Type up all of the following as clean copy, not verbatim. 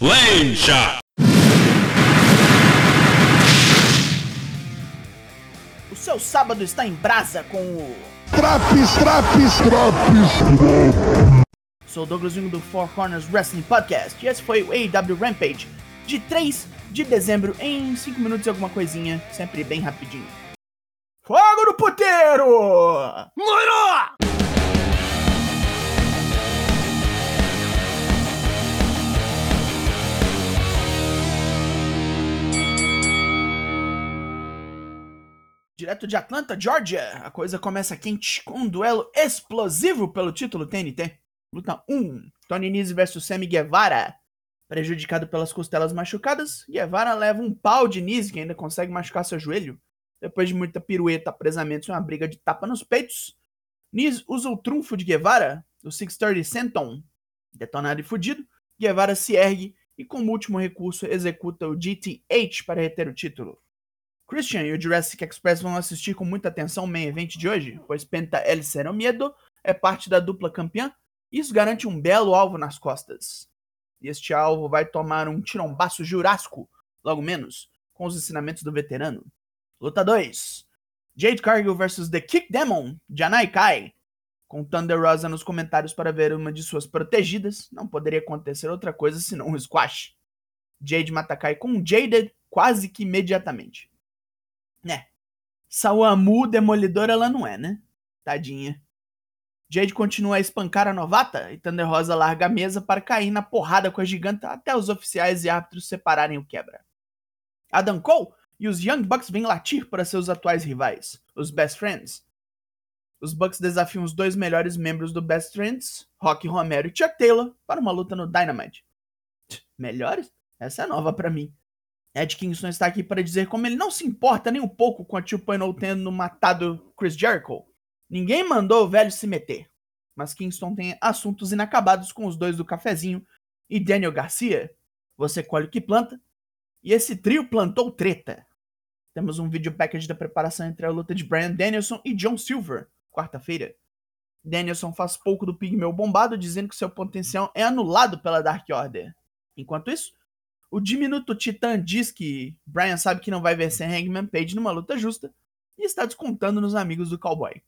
Flencha! O seu sábado está em brasa com o... Traps! Sou o Douglas Vingo do Four Corners Wrestling Podcast e esse foi o AEW Rampage de 3 de dezembro em 5 minutos e alguma coisinha, sempre bem rapidinho. Fogo no puteiro! Moro! Direto de Atlanta, Georgia, a coisa começa quente com um duelo explosivo pelo título TNT. Luta 1, Tony Nese vs Sammy Guevara. Prejudicado pelas costelas machucadas, Guevara leva um pau de Nese, que ainda consegue machucar seu joelho. Depois de muita pirueta, apresamentos e uma briga de tapa nos peitos, Nese usa o trunfo de Guevara, do 630 Senton. Detonado e fudido, Guevara se ergue e, como último recurso, executa o GTH para reter o título. Christian e o Jurassic Express vão assistir com muita atenção o main event de hoje, pois Penta El Cero Miedo é parte da dupla campeã e isso garante um belo alvo nas costas. E este alvo vai tomar um tirombaço jurássico, logo menos, com os ensinamentos do veterano. Luta 2. Jade Cargill vs The Kick Demon, Janai Kai. Com Thunder Rosa nos comentários para ver uma de suas protegidas, não poderia acontecer outra coisa senão um squash. Jade mata Kai com um Jaded quase que imediatamente. Né, Sawamu demolidora ela não é, né? Tadinha. Jade continua a espancar a novata e Thunder Rosa larga a mesa para cair na porrada com a giganta até os oficiais e árbitros separarem o quebra. Adam Cole e os Young Bucks vêm latir para seus atuais rivais, os Best Friends. Os Bucks desafiam os dois melhores membros do Best Friends, Rocky Romero e Chuck Taylor, para uma luta no Dynamite. Melhores? Essa é nova pra mim. Ed Kingston está aqui para dizer como ele não se importa nem um pouco com a 2.0 tendo matado Chris Jericho. Ninguém mandou o velho se meter. Mas Kingston tem assuntos inacabados com os dois do cafezinho e Daniel Garcia. Você colhe o que planta. E esse trio plantou treta. Temos um vídeo package da preparação entre a luta de Bryan Danielson e John Silver, quarta-feira. Danielson faz pouco do pigmeu bombado, dizendo que seu potencial é anulado pela Dark Order. Enquanto isso, o diminuto Titã diz que Bryan sabe que não vai vencer Hangman Page numa luta justa e está descontando nos amigos do cowboy.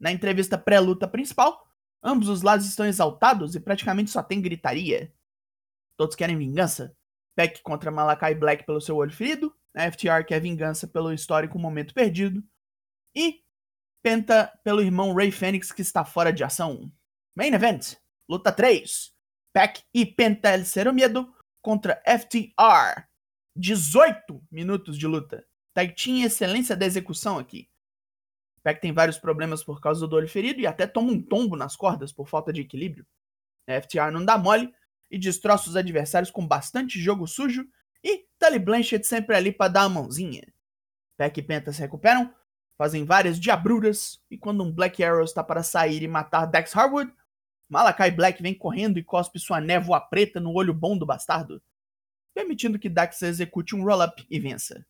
Na entrevista pré-luta principal, ambos os lados estão exaltados e praticamente só tem gritaria. Todos querem vingança. Pac contra Malakai Black pelo seu olho ferido, a FTR quer vingança pelo histórico momento perdido e Penta pelo irmão Ray Fênix que está fora de ação. Main Event, luta 3. Pac e Penta El Cero Miedo contra FTR. 18 minutos de luta. Tinha excelência da execução aqui. Pac tem vários problemas por causa do olho ferido e até toma um tombo nas cordas por falta de equilíbrio. A FTR não dá mole e destroça os adversários com bastante jogo sujo e Tully Blanchard sempre ali para dar a mãozinha. Pac e Penta se recuperam, fazem várias diabruras e quando um Black Arrow está para sair e matar Dax Harwood, Malakai Black vem correndo e cospe sua névoa preta no olho bom do bastardo, permitindo que Dax execute um roll-up e vença.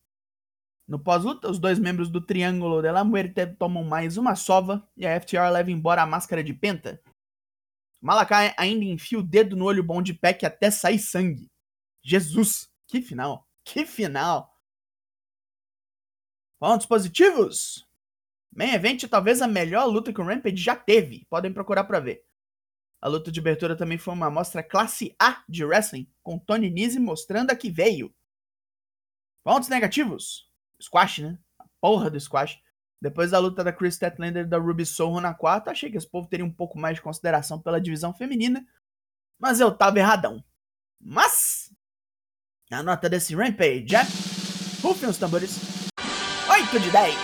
No pós-luta, os dois membros do Triângulo de la Muerte tomam mais uma sova e a FTR leva embora a máscara de Penta. Malakai ainda enfia o dedo no olho bom de Pac até sair sangue. Jesus, que final! Que final! Pontos positivos? Main Event é talvez a melhor luta que o Rampage já teve, podem procurar pra ver. A luta de abertura também foi uma amostra classe A de wrestling, com Tony Nese mostrando a que veio. Pontos negativos? Squash, né? A porra do squash. Depois da luta da Chris Tetlander e da Ruby Soho na quarta, achei que esse povo teria um pouco mais de consideração pela divisão feminina, mas eu tava erradão. Mas a nota desse Rampage é... Rufem os tambores. 8 de 10.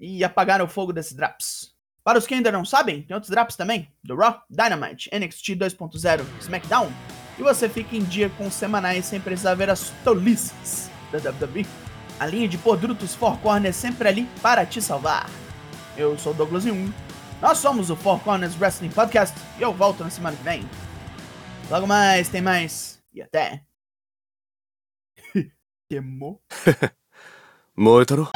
E apagaram o fogo desse Draps. Para os que ainda não sabem, tem outros drops também, do Raw, Dynamite, NXT 2.0, SmackDown, e você fica em dia com os semanais sem precisar ver as tolices da WWE. A linha de produtos Four Corners sempre ali para te salvar. Eu sou o Douglas Vingo, nós somos o Four Corners Wrestling Podcast, e eu volto na semana que vem. Logo mais, tem mais, e até... Temou? Moetaro?